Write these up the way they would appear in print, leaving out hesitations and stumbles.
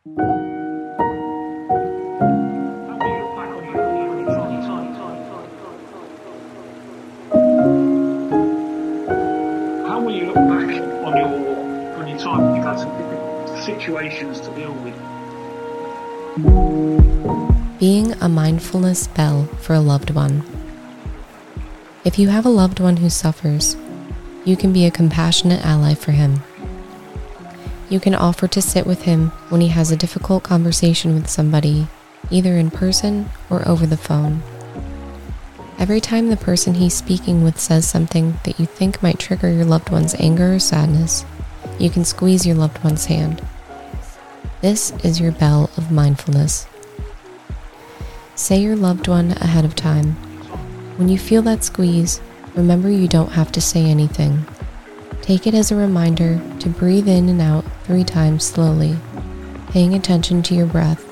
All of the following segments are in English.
How will you look back on your time you've had some difficult situations to deal with? Being a mindfulness bell for a loved one. If you have a loved one who suffers, you can be a compassionate ally for him. You can offer to sit with him when he has a difficult conversation with somebody, either in person or over the phone. Every time the person he's speaking with says something that you think might trigger your loved one's anger or sadness, you can squeeze your loved one's hand. This is your bell of mindfulness. Say your loved one ahead of time. When you feel that squeeze, remember you don't have to say anything. Take it as a reminder to breathe in and out 3 times slowly, paying attention to your breath.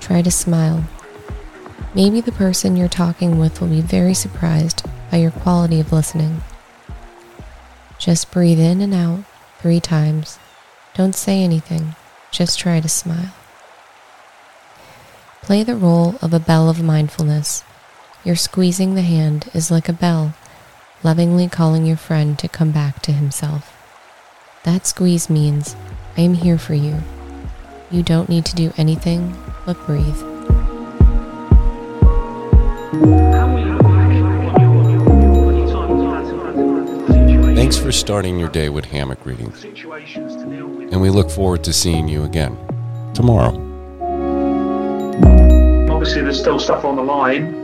Try to smile. Maybe the person you're talking with will be very surprised by your quality of listening. Just breathe in and out 3 times. Don't say anything, just try to smile. Play the role of a bell of mindfulness. Your squeezing the hand is like a bell, lovingly calling your friend to come back to himself. That squeeze means, I am here for you. You don't need to do anything but breathe. Thanks for starting your day with hammock readings, and we look forward to seeing you again tomorrow. Obviously, there's still stuff on the line.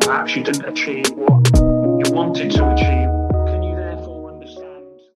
Perhaps you didn't achieve what you wanted to achieve.